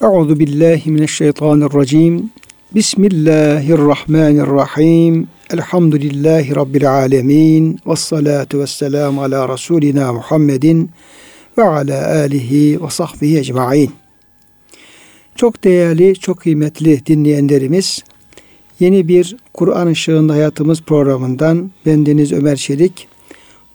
Euzubillahimineşşeytanirracim. Bismillahirrahmanirrahim. Elhamdülillahi Rabbil alemin. Vessalatu vesselamu ala Resulina Muhammedin ve ala alihi ve sahbihi ecmain. Çok değerli, çok kıymetli dinleyenlerimiz, yeni bir Kur'an Işığında Hayatımız programından bendeniz Ömer Çelik,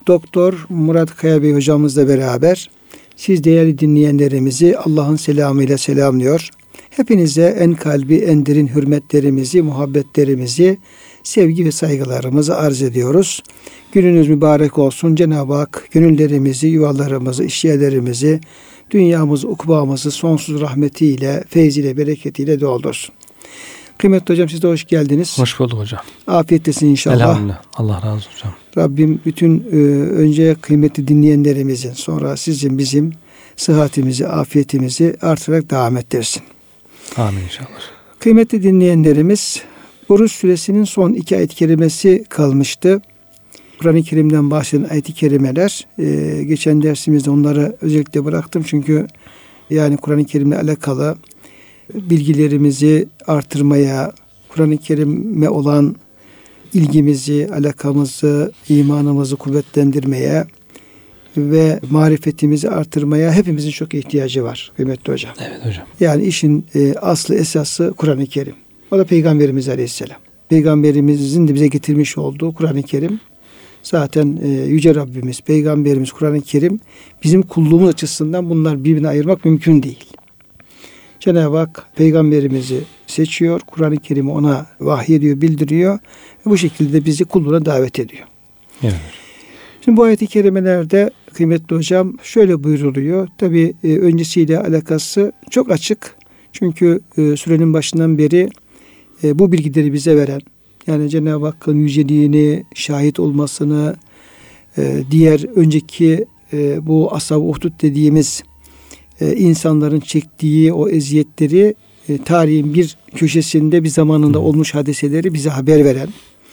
Doktor Murat Kaya Bey hocamızla beraber siz değerli dinleyenlerimizi Allah'ın selamıyla selamlıyor. Hepinize en kalbi, en derin hürmetlerimizi, muhabbetlerimizi, sevgi ve saygılarımızı arz ediyoruz. Gününüz mübarek olsun. Cenab-ı Hak gönüllerimizi, yuvalarımızı, işyerlerimizi, dünyamızı, ukbağımızı sonsuz rahmetiyle, feyziyle, bereketiyle doldursun. Kıymetli hocam, siz de hoş geldiniz. Hoş bulduk hocam. Afiyetlesin inşallah. Elhamdülillah. Allah razı olsun hocam. Rabbim bütün önce kıymetli dinleyenlerimizin, sonra sizin, bizim sıhhatimizi, afiyetimizi artırarak devam ettirsin. Amin inşallah. Kıymetli dinleyenlerimiz, Buruş Suresinin son 2 ayet-i kerimesi kalmıştı. Kur'an-ı Kerim'den bahseden ayet-i kerimeler. Geçen dersimizde onları özellikle bıraktım. Çünkü yani Kur'an-ı Kerim'le alakalı bilgilerimizi artırmaya, Kur'an-ı Kerim'e olan ilgimizi, alakamızı, imanımızı kuvvetlendirmeye ve marifetimizi artırmaya hepimizin çok ihtiyacı var kıymetli hocam. Evet hocam. Yani işin aslı esası Kur'an-ı Kerim. O da Peygamberimiz Aleyhisselam. Peygamberimizin de bize getirmiş olduğu Kur'an-ı Kerim. Zaten Yüce Rabbimiz, Peygamberimiz Kur'an-ı Kerim, bizim kulluğumuz açısından bunlar birbirine ayırmak mümkün değil. Cenab-ı Hak Peygamberimizi seçiyor, Kur'an-ı Kerim'i ona vahyediyor, bildiriyor ve bu şekilde bizi kulluğuna davet ediyor. Evet. Şimdi bu ayet-i kerimelerde kıymetli hocam şöyle buyuruluyor. Tabii öncesiyle alakası çok açık. Çünkü sürenin başından beri bu bilgileri bize veren, yani Cenab-ı Hakk'ın yüceliğini, şahit olmasını, diğer önceki bu ashab-ı uhdud dediğimiz insanların çektiği o eziyetleri, tarihin bir köşesinde, bir zamanında olmuş hadiseleri bize haber veren,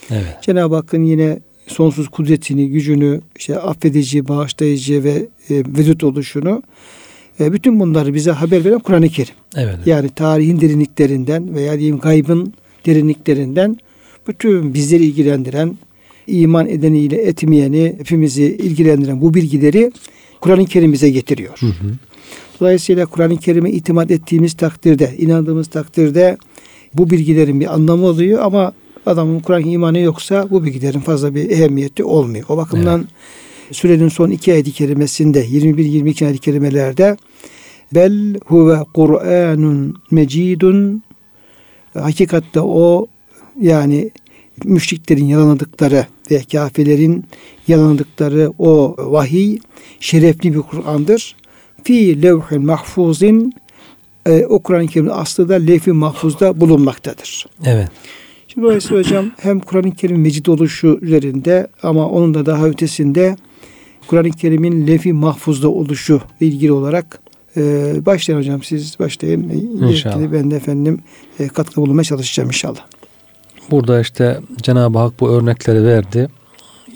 evet, Cenab-ı Hakk'ın yine sonsuz kudretini, gücünü, işte affedici, bağışlayıcı ve vedud oluşunu, bütün bunları bize haber veren Kur'an-ı Kerim. Evet. Yani tarihin derinliklerinden veya diyeyim gaybın derinliklerinden bütün bizleri ilgilendiren, iman edeniyle etmeyeni hepimizi ilgilendiren bu bilgileri Kur'an-ı Kerim bize getiriyor. Hı hı. Dolayısıyla Kur'an-ı Kerim'e itimat ettiğimiz takdirde, inandığımız takdirde bu bilgilerin bir anlamı oluyor ama adamın Kur'an imanı yoksa bu bilgilerin fazla bir ehemmiyeti olmuyor. O bakımdan evet, sürenin son 2 ayet-i kerimesinde 21-22 ayet-i kerimelerde bel huve Kur'anun mecidun, hakikatte o, yani müşriklerin yalanladıkları ve kafirlerin yalanladıkları o vahiy şerefli bir Kur'an'dır. Fi levh-i mahfuzin, o Kur'an-ı Kerim'in aslı da levh-i mahfuzda bulunmaktadır. Evet. Şimdi dolayısıyla hocam hem Kur'an-ı Kerim'in mecid oluşu üzerinde ama onun da daha ötesinde Kur'an-ı Kerim'in levh-i mahfuzda oluşu ile ilgili olarak başlayın hocam, siz başlayın. İnşallah. Ben de efendim katkı bulunmaya çalışacağım inşallah. Burada işte Cenab-ı Hak bu örnekleri verdi.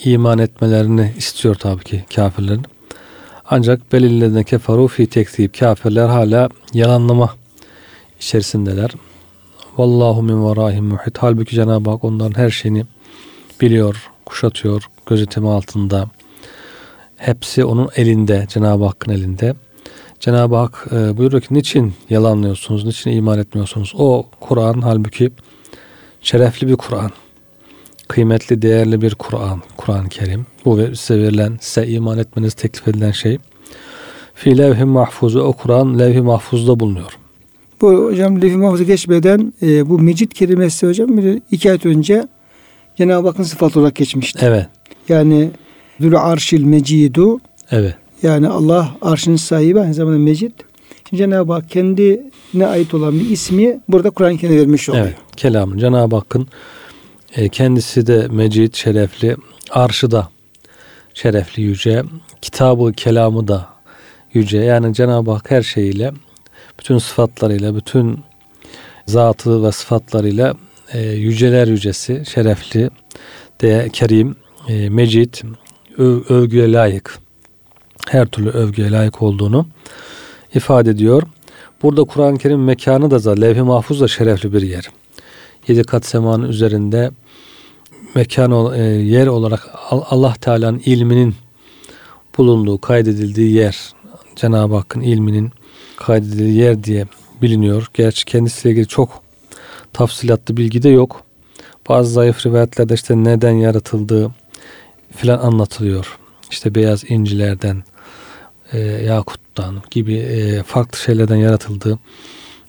İman etmelerini istiyor tabii ki kafirlerin. Ancak belirlediğine keferu fi tekzib, kafirler hala yalanlama içerisindeler. Vallahu min verahim muhit. Halbuki Cenab-ı Hak onların her şeyini biliyor, kuşatıyor, gözetimi altında. Hepsi onun elinde, Cenab-ı Hakk'ın elinde. Cenab-ı Hak buyuruyor ki niçin yalanlıyorsunuz, niçin iman etmiyorsunuz? O Kur'an halbuki şerefli bir Kur'an, kıymetli, değerli bir Kur'an, Kur'an-ı Kerim. Bu size verilen, size iman etmeniz teklif edilen şey. Fi levh-i mahfuzu, o Kur'an levh-i mahfuzda bulunuyor. Bu hocam levh-i mahfuzu geçmeden bu mecid kelimesi hocam bir 2 ayet önce Cenab-ı Hakk'ın sıfatı olarak geçmişti. Evet. Yani zül arşil mecidu. Evet. Yani Allah arşın sahibi, aynı zamanda mecid. Şimdi Cenab-ı Hak kendine ait olan bir ismi burada Kur'an-ı Kerim'e vermiş oluyor. Evet. Kelamın. Cenab-ı Hakk'ın kendisi de mecid, şerefli, arşı da şerefli, yüce, kitabı, kelamı da yüce. Yani Cenab-ı Hak her şeyiyle, bütün sıfatlarıyla, bütün zatı ve sıfatlarıyla yüceler yücesi, şerefli, kerim, mecid, övgüye layık, her türlü övgüye layık olduğunu ifade ediyor. Burada Kur'an-ı Kerim mekanı da Levh-i Mahfuz da şerefli bir yer. 7 kat semanın üzerinde mekan yer olarak Allah Teala'nın ilminin bulunduğu, kaydedildiği yer, Cenab-ı Hakk'ın ilminin kaydedildiği yer diye biliniyor. Gerçi kendisiyle ilgili çok tafsilatlı bilgi de yok. Bazı zayıf rivayetlerde işte neden yaratıldığı filan anlatılıyor. İşte beyaz incilerden, yakuttan gibi farklı şeylerden yaratıldığı,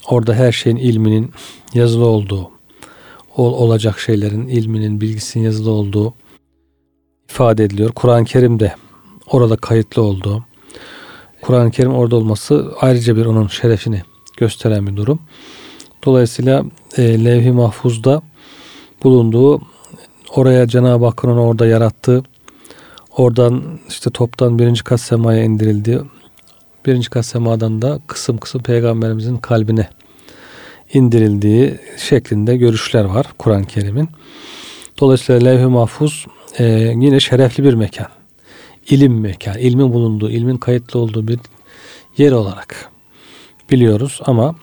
orada her şeyin ilminin yazılı olduğu, olacak şeylerin ilminin, bilgisinin yazılı olduğu ifade ediliyor. Kur'an-ı Kerim de orada kayıtlı oldu. Kur'an-ı Kerim orada olması ayrıca bir onun şerefini gösteren bir durum. Dolayısıyla Levh-i Mahfuz'da bulunduğu, oraya Cenab-ı Hakk'ın onu orada yarattığı, oradan işte toptan birinci kat semaya indirildi. Birinci kat semadan da kısım kısım Peygamberimizin kalbine indirildiği şeklinde görüşler var Kur'an-ı Kerim'in. Dolayısıyla Levh-i Mahfuz yine şerefli bir mekan. İlim mekanı, ilmin bulunduğu, ilmin kayıtlı olduğu bir yer olarak biliyoruz ama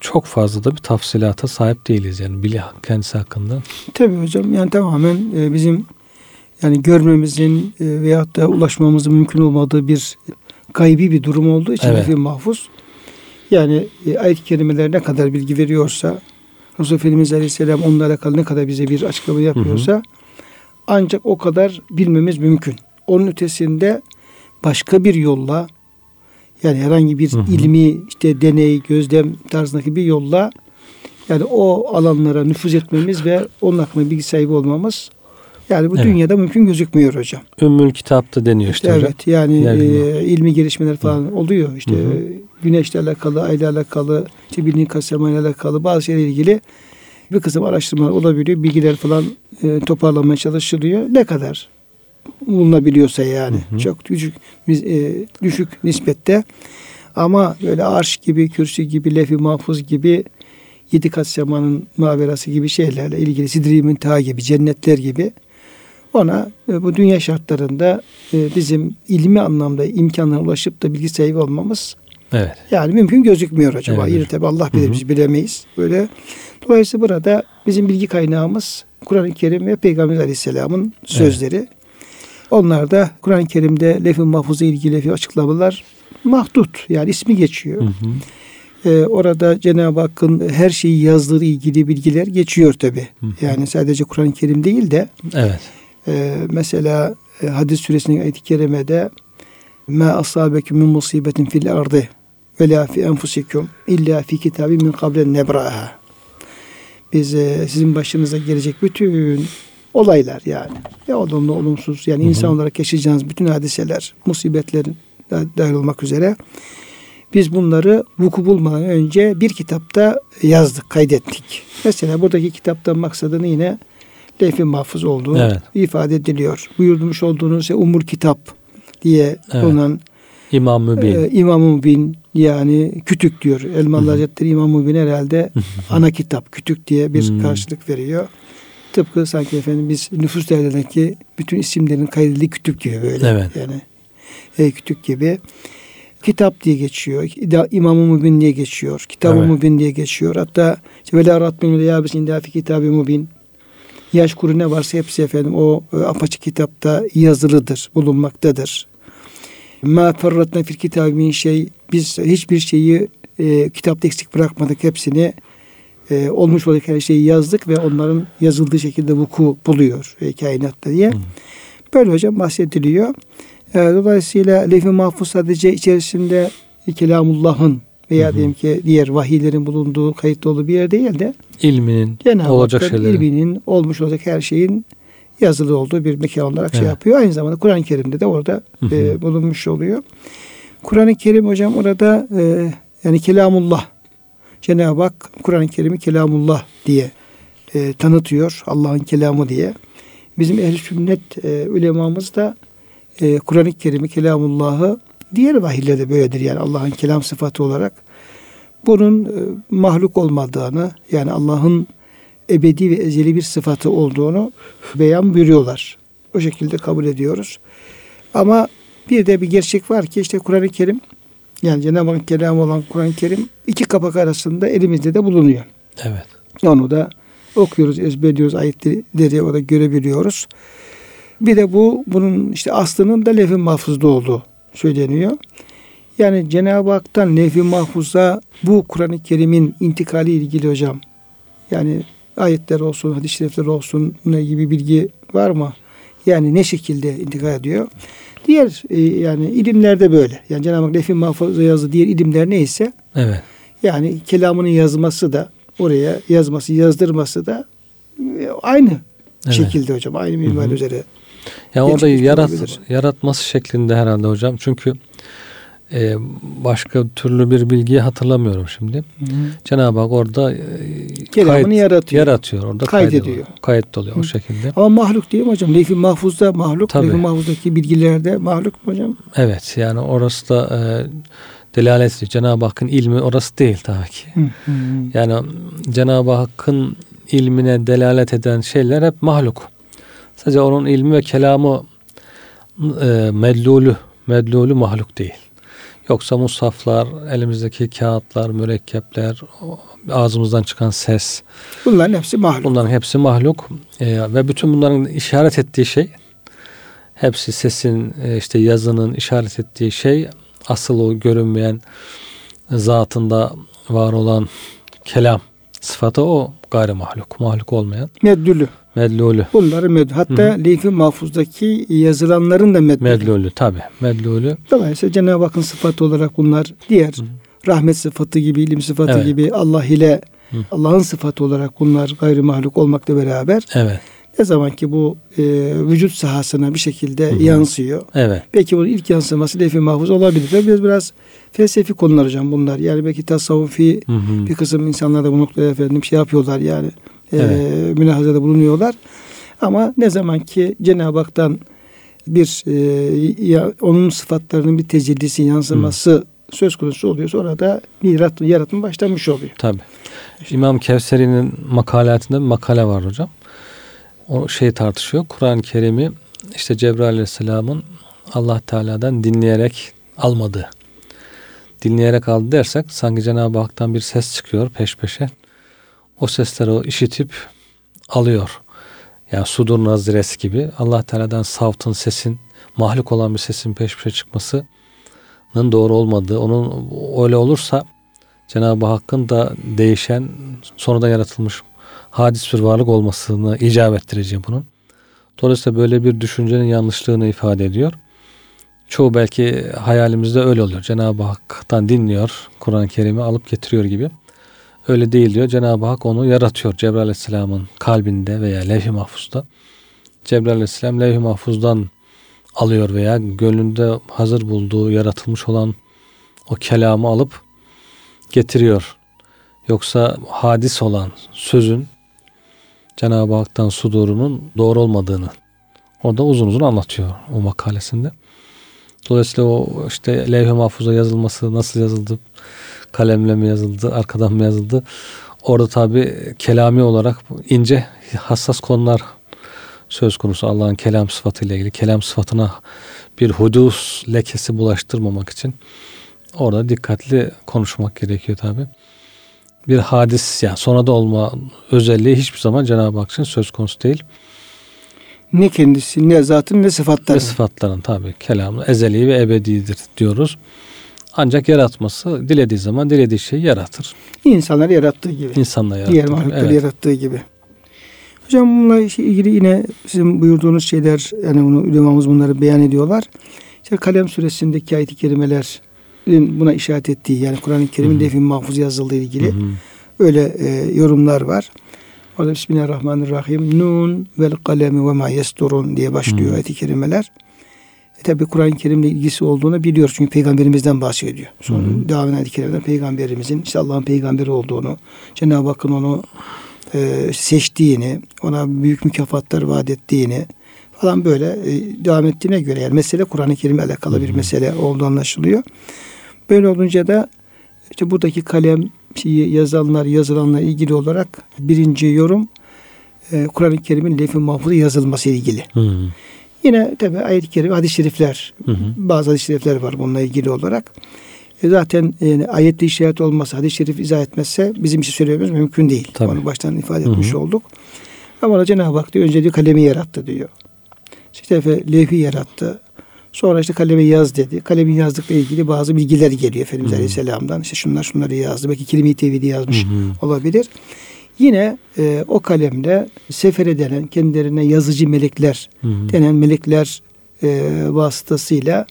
çok fazla da bir tafsilata sahip değiliz. Yani kendisi hakkında. Tabii hocam, yani tamamen bizim yani görmemizin veyahut da ulaşmamızın mümkün olmadığı bir gaybi bir durum olduğu için Levh-i Mahfuz. Yani ayet-i kerimeler ne kadar bilgi veriyorsa, Resulullah Efendimiz Aleyhisselam onunla alakalı ne kadar bize bir açıklama yapıyorsa ancak o kadar bilmemiz mümkün. Onun ötesinde başka bir yolla, yani herhangi bir ilmi işte deney, gözlem tarzındaki bir yolla yani o alanlara nüfuz etmemiz ve onun hakkında bilgi sahibi olmamız yani bu dünyada mümkün gözükmüyor hocam. Ümmül kitapta deniyor işte hocam. Evet, yani ilmi gelişmeler falan oluyor. İşte güneşle alakalı, ayla alakalı, işte bildiğin kasemayla alakalı bazı şeylerle ilgili bir kısım araştırmalar olabiliyor. Bilgiler falan toparlanmaya çalışılıyor. Ne kadar bulunabiliyorsa yani. Çok düşük nispette. Ama böyle arş gibi, kürsü gibi, lef-i mahfuz gibi, 7 kat semanın maverası gibi şeylerle ilgili, sidri-i münteha gibi, cennetler gibi, ona bu dünya şartlarında bizim ilmi anlamda imkanlara ulaşıp da bilgi sahibi olmamız yani mümkün gözükmüyor acaba. Evet. Yine tabi Allah bilir, biz bilemeyiz. Böyle. Dolayısıyla burada bizim bilgi kaynağımız Kur'an-ı Kerim ve Peygamber Aleyhisselam'ın sözleri. Evet. Onlar da Kur'an-ı Kerim'de lef-i mahfuzla ilgili açıklamalar mahdut. Yani ismi geçiyor. Orada Cenab-ı Hakk'ın her şeyi yazdığı ilgili bilgiler geçiyor tabi. Yani sadece Kur'an-ı Kerim değil de mesela Hadis Suresi'nin ayet-i kerimede مَا أَصَابَكُمْ مِنْ مُصِيبَةٍ فِي الْأَرْضِ وَلَا فِي أَنْفُسِكُمْ إِلَّا فِي كِتَابٍ مِنْ قَبْلِ نَبْرَاهَا. Biz sizin başınıza gelecek bütün olaylar yani. Ya olumlu, olumsuz yani insan olarak yaşayacağınız bütün hadiseler, musibetlerin dahil olmak üzere biz bunları vuku bulmadan önce bir kitapta yazdık, kaydettik. Mesela buradaki kitaptan maksadını yine lef-i mahfuz olduğu ifade ediliyor. Buyurmuş olduğunuz umur kitap diye konan İmam-ı Mübin. İmam-ı Mübin yani kütük diyor. Elmalı Hazretleri İmam-ı Mübin herhalde ana kitap, kütük diye bir karşılık veriyor. Tıpkı sanki efendim biz nüfus değerlerindeki bütün isimlerin kaydedildiği kütük gibi böyle. Yani kütük gibi. Kitap diye geçiyor. İmam-ı Mübin diye geçiyor. Kitab-ı Mübin diye geçiyor. Hatta Vela Rabbim Leyabis İndafi Kitab-ı Mübin. Yaş kuru ne varsa hepsi efendim o apaçık kitapta yazılıdır, bulunmaktadır. Ma ferratna fil kitabi min şey. Biz hiçbir şeyi kitapta eksik bırakmadık. Hepsini olmuş olarak her şeyi yazdık ve onların yazıldığı şekilde vuku buluyor kainatta diye. Böyle hocam bahsediliyor. Dolayısıyla lef-i mahfuz sadece içerisinde Kelamullah'ın veya diyelim ki diğer vahiylerin bulunduğu kayıtlı olduğu bir yer değil de ilminin, Cenab-ı olacak şeylerin, ilminin olmuş olacak her şeyin yazılı olduğu bir mekan olarak şey yapıyor. Aynı zamanda Kur'an-ı Kerim'de de orada bulunmuş oluyor. Kur'an-ı Kerim hocam orada yani Kelamullah, Cenab-ı Hak Kur'an-ı Kerim'i Kelamullah diye tanıtıyor. Allah'ın kelamı diye. Bizim ehl-i sünnet ulemamız da Kur'an-ı Kerim'i, Kelamullah'ı diğer vahiyler de böyledir. Yani Allah'ın kelam sıfatı olarak bunun mahluk olmadığını, yani Allah'ın ebedi ve ezeli bir sıfatı olduğunu beyan buyuruyorlar. O şekilde kabul ediyoruz. Ama bir de bir gerçek var ki işte Kur'an-ı Kerim Yani Cenab-ı Hak kelamı olan Kur'an-ı Kerim iki kapak arasında elimizde de bulunuyor. Evet. Onu da okuyoruz, ezberliyoruz, ayetleri orada görebiliyoruz. Bir de bunun işte aslının da Levh-i Mahfuz'da olduğu söyleniyor. Yani Cenab-ı Hak'tan Levh-i Mahfuz'a bu Kur'an-ı Kerim'in intikali ilgili hocam. Yani ayetler olsun, hadis-i şerifler olsun, ne gibi bilgi var mı? Yani ne şekilde intikal ediyor? Diğer yani ilimlerde böyle. Yani Cenab-ı Hak Levh-i Mahfuz'a yazdığı diğer ilimler neyse. Evet. Yani kelamının yazması da oraya yazdırması da aynı şekilde hocam. Aynı minval üzere. Yani orada yaratması şeklinde herhalde hocam. Çünkü başka türlü bir bilgiyi hatırlamıyorum şimdi. Hı. Cenab-ı Hak orada kelamını yaratıyor. Orada kaydediyor. Kayıt oluyor o şekilde. Ama mahluk değil mi hocam? Levh-i Mahfuz'da mahluk. Levh-i Mahfuz'daki bilgilerde mahluk mu hocam? Evet. Yani orası da delalet, Cenab-ı Hakk'ın ilmi orası değil tabii ki. Hı. Yani Cenab-ı Hakk'ın ilmine delalet eden şeyler hep mahluk. Sadece onun ilmi ve kelamı medlulü mahluk değil. Yoksa mushaflar, elimizdeki kağıtlar, mürekkepler, ağzımızdan çıkan ses. Bunların hepsi mahluk. Ve bütün bunların işaret ettiği şey, hepsi sesin, işte yazının işaret ettiği şey, asıl o görünmeyen zatında var olan kelam sıfatı o gayri mahluk. Mahluk olmayan. Medlulü. Bunları medlulü. Hatta Levh-i Mahfuz'daki yazılanların da medlulü. Medlulü. Dolayısıyla Cenab-ı Hakk'ın sıfatı olarak bunlar diğer rahmet sıfatı gibi, ilim sıfatı gibi Allah ile Allah'ın sıfatı olarak bunlar gayri mahluk olmakla beraber ne zaman ki bu vücut sahasına bir şekilde yansıyor. Evet. Belki bunun ilk yansıması Levh-i Mahfuz olabilir. Tabii biraz felsefi konular hocam bunlar. Yani belki tasavvufi bir kısım insanlar da bu noktaya yapıyorlar yani. Münahazada bulunuyorlar. Ama ne zaman ki Cenab-ı Hak'tan bir onun sıfatlarının bir tecellisi, yansıması söz konusu oluyorsa orada yaratma başlamış oluyor. Tabii. İşte. İmam Kevseri'nin makalatında bir makale var hocam. O şey tartışıyor. Kur'an-ı Kerim'i işte Cebrail Aleyhisselam'ın Allah Teala'dan dinleyerek almadığı. Dinleyerek aldı dersek sanki Cenab-ı Hak'tan bir ses çıkıyor peş peşe. O sesleri o işitip alıyor. Yani sudur naziresi gibi Allah Teala'dan savtın sesin, mahluk olan bir sesin peş peşe çıkmasının doğru olmadığı, onun öyle olursa Cenab-ı Hakk'ın da değişen, sonradan yaratılmış hadis bir varlık olmasını icap ettireceğim bunun. Dolayısıyla böyle bir düşüncenin yanlışlığını ifade ediyor. Çoğu belki hayalimizde öyle oluyor. Cenab-ı Hak'tan dinliyor, Kur'an-ı Kerim'i alıp getiriyor gibi. Öyle değil diyor. Cenab-ı Hak onu yaratıyor. Cebrail Aleyhisselam'ın kalbinde veya Levh-i Mahfuz'da. Cebrail Aleyhisselam Levh-i Mahfuz'dan alıyor veya gönlünde hazır bulduğu, yaratılmış olan o kelamı alıp getiriyor. Yoksa hadis olan sözün Cenab-ı Hak'tan sudurunun doğru olmadığını orada uzun uzun anlatıyor o makalesinde. Dolayısıyla o işte Levh-i Mahfuz'a yazılması nasıl yazıldı? Kalemle mi yazıldı? Arkadan mı yazıldı? Orada tabi kelami olarak ince hassas konular söz konusu. Allah'ın kelam sıfatıyla ilgili. Kelam sıfatına bir hudus lekesi bulaştırmamak için orada dikkatli konuşmak gerekiyor tabi. Bir hadis yani sonra da olma özelliği hiçbir zaman Cenab-ı Hak için söz konusu değil. Ne kendisi, ne zatın, ne sıfatların. Ne sıfatların tabi kelamı ezeli ve ebedidir diyoruz. Ancak yaratması dilediği zaman dilediği şeyi yaratır. İnsanları yarattığı gibi. Diğer mahlukları yarattığı gibi. Hocam bununla ilgili yine sizin buyurduğunuz şeyler yani ulemamız bunları beyan ediyorlar. İşte Kalem Suresindeki ayet-i kerimelerin buna işaret ettiği yani Kur'an-ı Kerim'in Levh-i Mahfuz yazıldığı ilgili öyle yorumlar var. Orada Bismillahirrahmanirrahim Nun vel kalemi ve ma yesturun diye başlıyor ayet-i kerimeler. Tabi Kur'an-ı Kerim'le ilgisi olduğunu biliyoruz. Çünkü Peygamberimizden bahsediyor. Sonra devam eden ayet-i Peygamberimizin işte Allah'ın peygamberi olduğunu, Cenab-ı Hakk'ın onu seçtiğini, ona büyük mükafatlar vaat ettiğini falan böyle devam ettiğine göre yani mesele Kur'an-ı Kerim'le alakalı bir mesele olduğu anlaşılıyor. Böyle olunca da işte buradaki kalem yazılanlar ilgili olarak birinci yorum Kur'an-ı Kerim'in Levh-i Mahfuz'a yazılması ilgili. Yine tabi ayet-i kerime hadis-i şerifler, bazı hadis-i şerifler var bununla ilgili olarak. Zaten yani ayette işaret olmazsa, hadis-i şerif izah etmezse bizim için söylememiz mümkün değil. Tabii. Onu baştan ifade etmiş olduk. Ama Cenab-ı Hak diyor, önce diyor kalemi yarattı diyor. İşte levhi yarattı. Sonra işte kalemi yaz dedi. Kalemin yazdıkla ilgili bazı bilgiler geliyor Efendimiz Aleyhisselam'dan. İşte şunları yazdı. Belki kelime-i tevhidi yazmış olabilir. Yine o kalemle sefere denen, kendilerine yazıcı melekler denen melekler vasıtasıyla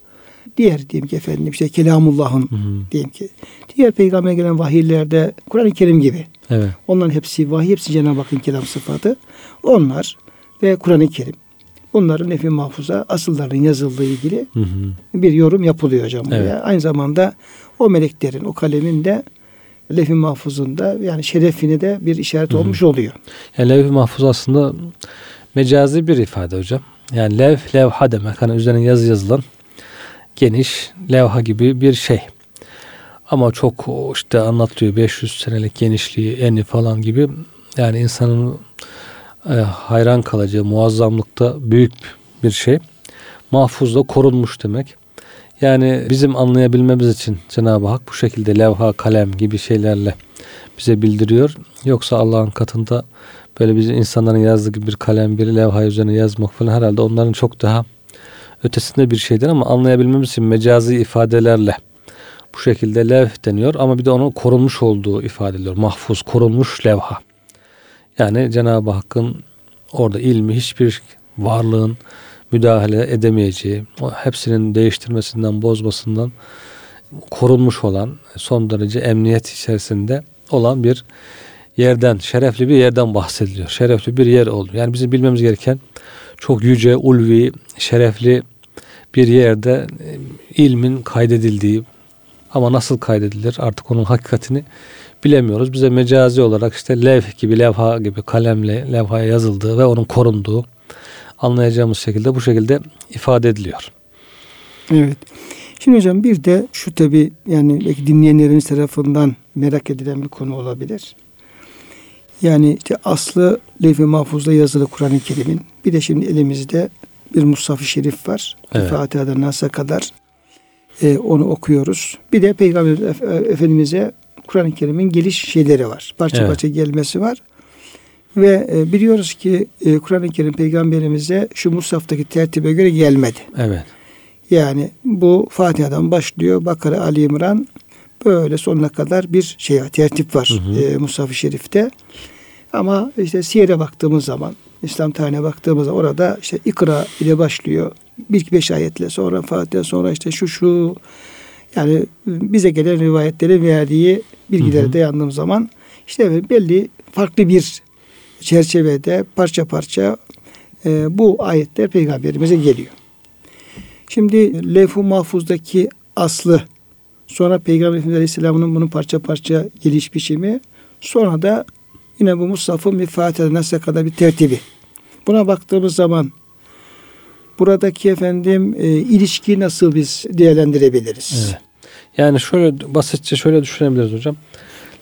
diğer diyelim ki efendim işte Kelamullah'ın diyelim ki diğer peygambere gelen vahiylerde Kur'an-ı Kerim gibi. Evet. Onların hepsi vahiy, hepsi Cenab-ı Hakk'ın kelam sıfatı. Onlar ve Kur'an-ı Kerim. Bunların levh-i mahfuza asılların yazıldığı ilgili bir yorum yapılıyor hocam. Evet. Aynı zamanda o meleklerin, o kalemin de levh-i mahfuzunda yani şerefine de bir işaret olmuş oluyor. Yani levh-i mahfuz aslında mecazi bir ifade hocam. Yani levha demek. Hani üzerine yazı yazılan geniş levha gibi bir şey. Ama çok işte anlatıyor 500 senelik genişliği, eni falan gibi. Yani insanın hayran kalacağı muazzamlıkta büyük bir şey. Mahfuzda korunmuş demek. Yani bizim anlayabilmemiz için Cenab-ı Hak bu şekilde levha, kalem gibi şeylerle bize bildiriyor. Yoksa Allah'ın katında böyle bizim insanların yazdığı gibi bir kalem, bir levha üzerine yazmak falan herhalde onların çok daha ötesinde bir şeydir, ama anlayabilmemiz için mecazi ifadelerle bu şekilde levh deniyor, ama bir de onun korunmuş olduğu ifade ediliyor. Mahfuz, korunmuş levha. Yani Cenab-ı Hakk'ın orada ilmi, hiçbir varlığın müdahale edemeyeceği, hepsinin değiştirmesinden, bozmasından korunmuş olan, son derece emniyet içerisinde olan bir yerden, şerefli bir yerden bahsediliyor. Şerefli bir yer oluyor. Yani bizim bilmemiz gereken çok yüce, ulvi, şerefli bir yerde ilmin kaydedildiği, ama nasıl kaydedilir artık onun hakikatini bilemiyoruz. Bize mecazi olarak işte levh gibi, levha gibi, kalemle levhaya yazıldığı ve onun korunduğu anlayacağımız şekilde bu şekilde ifade ediliyor. Evet. Şimdi hocam bir de şu tabii yani belki dinleyenlerimiz tarafından merak edilen bir konu olabilir. Yani işte aslı levh-i mahfuzda yazılı Kur'an-ı Kerim'in. Bir de şimdi elimizde bir mushaf-ı şerif var. Evet. Fatiha'dan Nas'a kadar onu okuyoruz. Bir de Peygamber Efendimiz'e Kur'an-ı Kerim'in geliş şeyleri var. Parça parça gelmesi var. Ve biliyoruz ki Kur'an-ı Kerim Peygamberimize şu mushaftaki tertibe göre gelmedi. Evet. Yani bu Fatiha'dan başlıyor. Bakara, Ali İmran, böyle sonuna kadar bir şey var, tertip var mushaf-ı şerifte. Ama işte Siyer'e baktığımız zaman, İslam tarihine baktığımız zaman orada işte İkra ile başlıyor. 1-5 ayetle, sonra Fatiha, sonra işte şu yani bize gelen rivayetlerin verdiği bilgilere dayandığım zaman işte belli farklı bir çerçevede parça parça bu ayetler Peygamberimize geliyor. Şimdi levh-i mahfuzdaki aslı, sonra Peygamber Efendimiz Aleyhisselam'ın bunun parça parça geliş biçimi, sonra da yine bu mushafın bir Fatiha'dan Nas'a kadar bir tertibi. Buna baktığımız zaman buradaki efendim ilişkiyi nasıl biz değerlendirebiliriz? Evet. Yani şöyle basitçe şöyle düşünebiliriz hocam.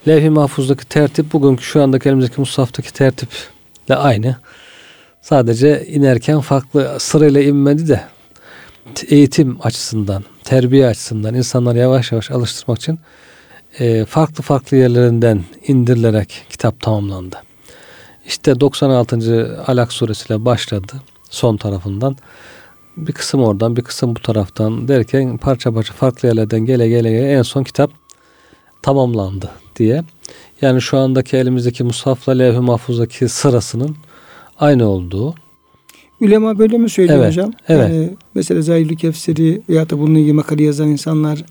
Levh-i mahfuzdaki tertip bugünkü şu andaki elimizdeki mushaftaki tertiple aynı. Sadece inerken farklı sırayla inmedi de eğitim açısından, terbiye açısından insanları yavaş yavaş alıştırmak için farklı yerlerinden indirilerek kitap tamamlandı. İşte 96. Alak suresiyle başladı. Son tarafından bir kısım oradan, bir kısım bu taraftan derken parça farklı yerlerden gele en son kitap tamamlandı diye. Yani şu andaki elimizdeki mushafla levh-i mahfuzdaki sırasının aynı olduğu. Ülema böyle mi söylüyor hocam? Evet. Mesela Cebrail Kevseri veya da bununla ilgili makale yazan insanlar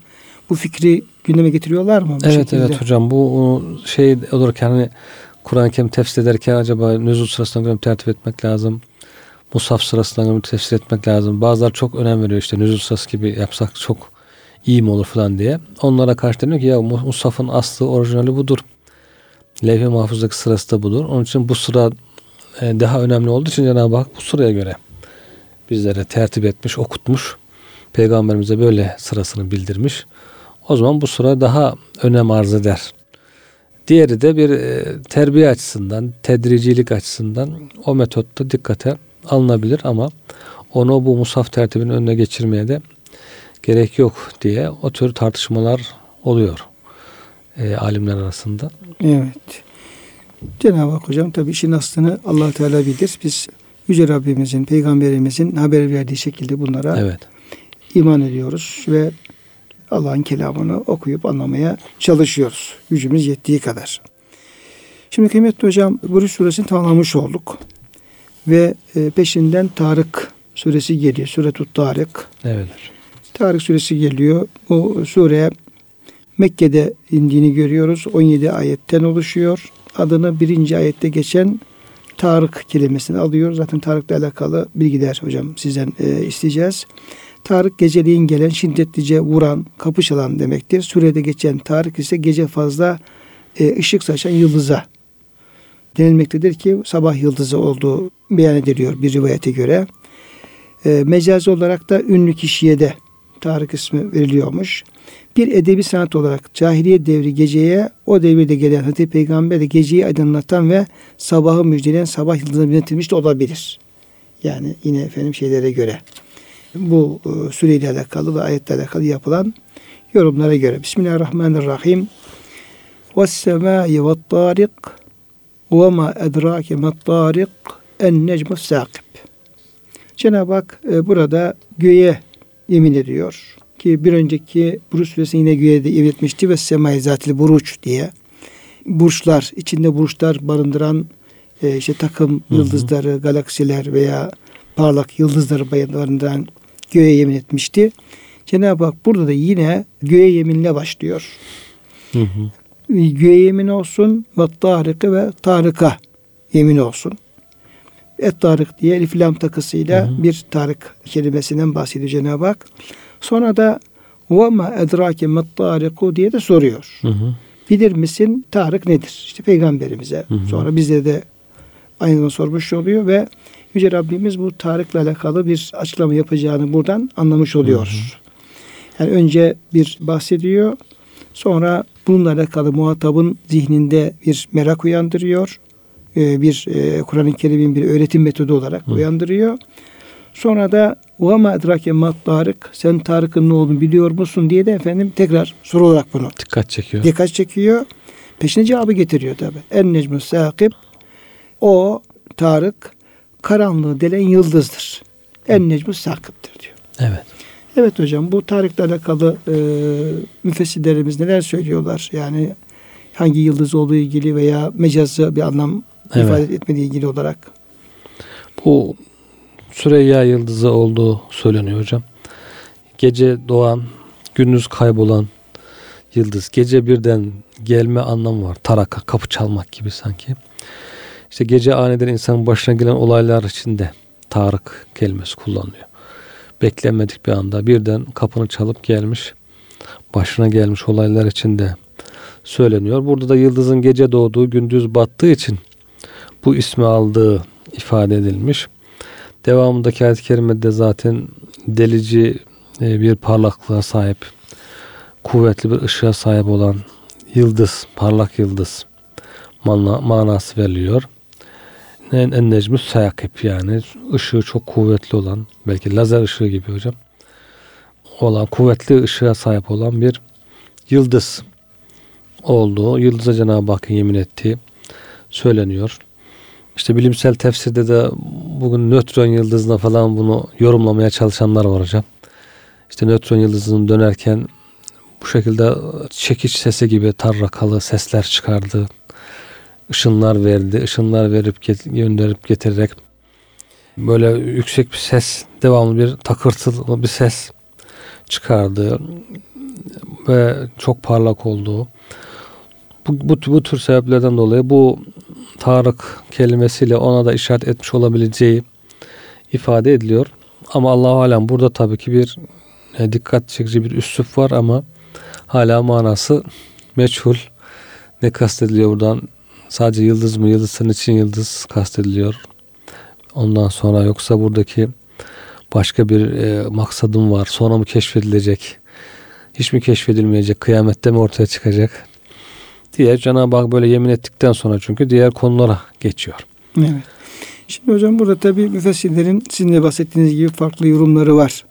bu fikri gündeme getiriyorlar mı? Evet hocam, bu şey olarak yani Kur'an-ı Kerim tefsir ederken acaba nüzul sırasına göre tertip etmek lazım. Mushaf sırasından tefsir etmek lazım. Bazıları çok önem veriyor, işte nüzul sırası gibi yapsak çok iyi mi olur falan diye. Onlara karşı deniyor ki ya mushafın aslı, orijinali budur. Levh-i mahfuzdaki sırası da budur. Onun için bu sıra daha önemli olduğu için Cenab-ı Hak bu sıraya göre bizlere tertip etmiş, okutmuş. Peygamberimize böyle sırasını bildirmiş. O zaman bu sıra daha önem arz eder. Diğeri de bir terbiye açısından, tedricilik açısından o metotta dikkate alınabilir, ama onu bu mushaf tertibinin önüne geçirmeye de gerek yok diye o tür tartışmalar oluyor alimler arasında. Evet. Cenab-ı Hak hocam tabii işin aslını Allah Teala bilir. Biz Yüce Rabbimizin, Peygamberimizin haber verdiği şekilde bunlara iman ediyoruz ve Allah'ın kelamını okuyup anlamaya çalışıyoruz. Gücümüz yettiği kadar. Şimdi kıymetli hocam Buruş Suresini tamamlamış olduk. Ve peşinden Tarık Suresi geliyor. Süretut Tarık. Evet. Tarık Suresi geliyor. Bu sure Mekke'de indiğini görüyoruz. 17 ayetten oluşuyor. Adını 1. ayette geçen Tarık kelimesini alıyor. Zaten Tarık'la alakalı bilgiler hocam sizden isteyeceğiz. Tarık geceliğin gelen, şiddetlice vuran, kapışılan demektir. Surede geçen Tarık ise gece fazla ışık saçan yıldıza denilmektedir ki sabah yıldızı olduğu beyan ediliyor bir rivayete göre. Mecazi olarak da ünlü kişiye de Tarık ismi veriliyormuş. Bir edebi sanat olarak cahiliye devri geceye, o devirde gelen Hazreti Peygamber de geceyi aydınlatan ve sabahı müjdeleyen sabah yıldızına benzetilmiş de olabilir. Yani yine efendim şeylere göre. Bu süreyle alakalı ve ayetle alakalı yapılan yorumlara göre. Bismillahirrahmanirrahim. وَالسَّمَاءِ وَالطَّارِقِ وَمَا اَدْرَاكِ مَا الطَّارِقِ اَنْنَجْمُ السَّاقِبِ. Cenab-ı Hak burada göğe yemin ediyor ki bir önceki Buruş Suresi yine göğe de yemin etmişti ve semai zatil buruç diye. Burçlar, içinde burçlar barındıran işte takım yıldızları, galaksiler veya parlak yıldızları barındıran göğe yemin etmişti. Cenab-ı Hak burada da yine göğe yeminle başlıyor. Göğe yemin olsun ve Tarık'ı ve Tarık'a yemin olsun. Et Tarık diye elif lam takısıyla bir Tarık kelimesinden bahsediyor Cenab-ı Hak. Sonra da ve ma edrake mat Tarık'u diye de soruyor. Bilir misin Tarık nedir? İşte Peygamberimize. Sonra bizlere de aynı sormuş oluyor ve Yüce Rabbimiz bu Tarık'la alakalı bir açıklama yapacağını buradan anlamış oluyoruz. Yani önce bir bahsediyor, sonra bununla alakalı muhatabın zihninde bir merak uyandırıyor. Bir Kur'an-ı Kerim'in bir öğretim metodu olarak uyandırıyor. Sonra da وَمَا اَدْرَاكَ مَا الطَّارِقِ sen Tarık'ın ne olduğunu biliyor musun diye de efendim tekrar soru olarak bunu dikkat çekiyor. Peşine cevabı getiriyor tabi. اَنْنَجْمُ السَّاقِبِ o Tarık karanlığı delen yıldızdır. اَنْنَجْمُ السَّاقِب'tir diyor. Evet. Evet hocam bu Tarık'la alakalı müfessirlerimiz neler söylüyorlar? Yani hangi yıldız olduğu ilgili veya mecazı bir anlam ifade etmediği ilgili olarak. Bu Süreyya yıldızı olduğu söyleniyor hocam. Gece doğan, gündüz kaybolan yıldız. Gece birden gelme anlamı var. Taraka, kapı çalmak gibi sanki. İşte gece aniden insanın başına gelen olaylar içinde Tarık kelimesi kullanılıyor. Beklenmedik bir anda birden kapını çalıp gelmiş, başına gelmiş olaylar içinde söyleniyor. Burada da yıldızın gece doğduğu, gündüz battığı için bu ismi aldığı ifade edilmiş. Devamındaki ayet-i kerimede zaten delici bir parlaklığa sahip, kuvvetli bir ışığa sahip olan yıldız, parlak yıldız manası veriliyor. En necmü sayakip yani ışığı çok kuvvetli olan, belki lazer ışığı gibi hocam olan, kuvvetli ışığa sahip olan bir yıldız olduğu, yıldıza Cenab-ı Hakk'ın yemin ettiği söyleniyor. İşte bilimsel tefsirde de bugün nötron yıldızına falan bunu yorumlamaya çalışanlar var hocam. İşte nötron yıldızının dönerken bu şekilde çekiç sesi gibi tarrakalı sesler çıkardı. Işınlar verdi. Işınlar verip gönderip getirerek böyle yüksek bir ses, devamlı bir takırtılı bir ses çıkardı ve çok parlak oldu. Bu tür sebeplerden dolayı bu Tarık kelimesiyle ona da işaret etmiş olabileceği ifade ediliyor. Ama Allahu alem burada tabii ki bir dikkat çekici bir üslup var ama hala manası meçhul. Ne kastediliyor buradan? Sadece yıldız mı? Yıldızın için yıldız kastediliyor. Ondan sonra yoksa buradaki başka bir maksadım var. Sonra mı keşfedilecek? Hiç mi keşfedilmeyecek? Kıyamette mi ortaya çıkacak? Diye Cenab-ı Hak böyle yemin ettikten sonra çünkü diğer konulara geçiyor. Evet. Şimdi hocam burada tabii müfessirlerin sizin de bahsettiğiniz gibi farklı yorumları var.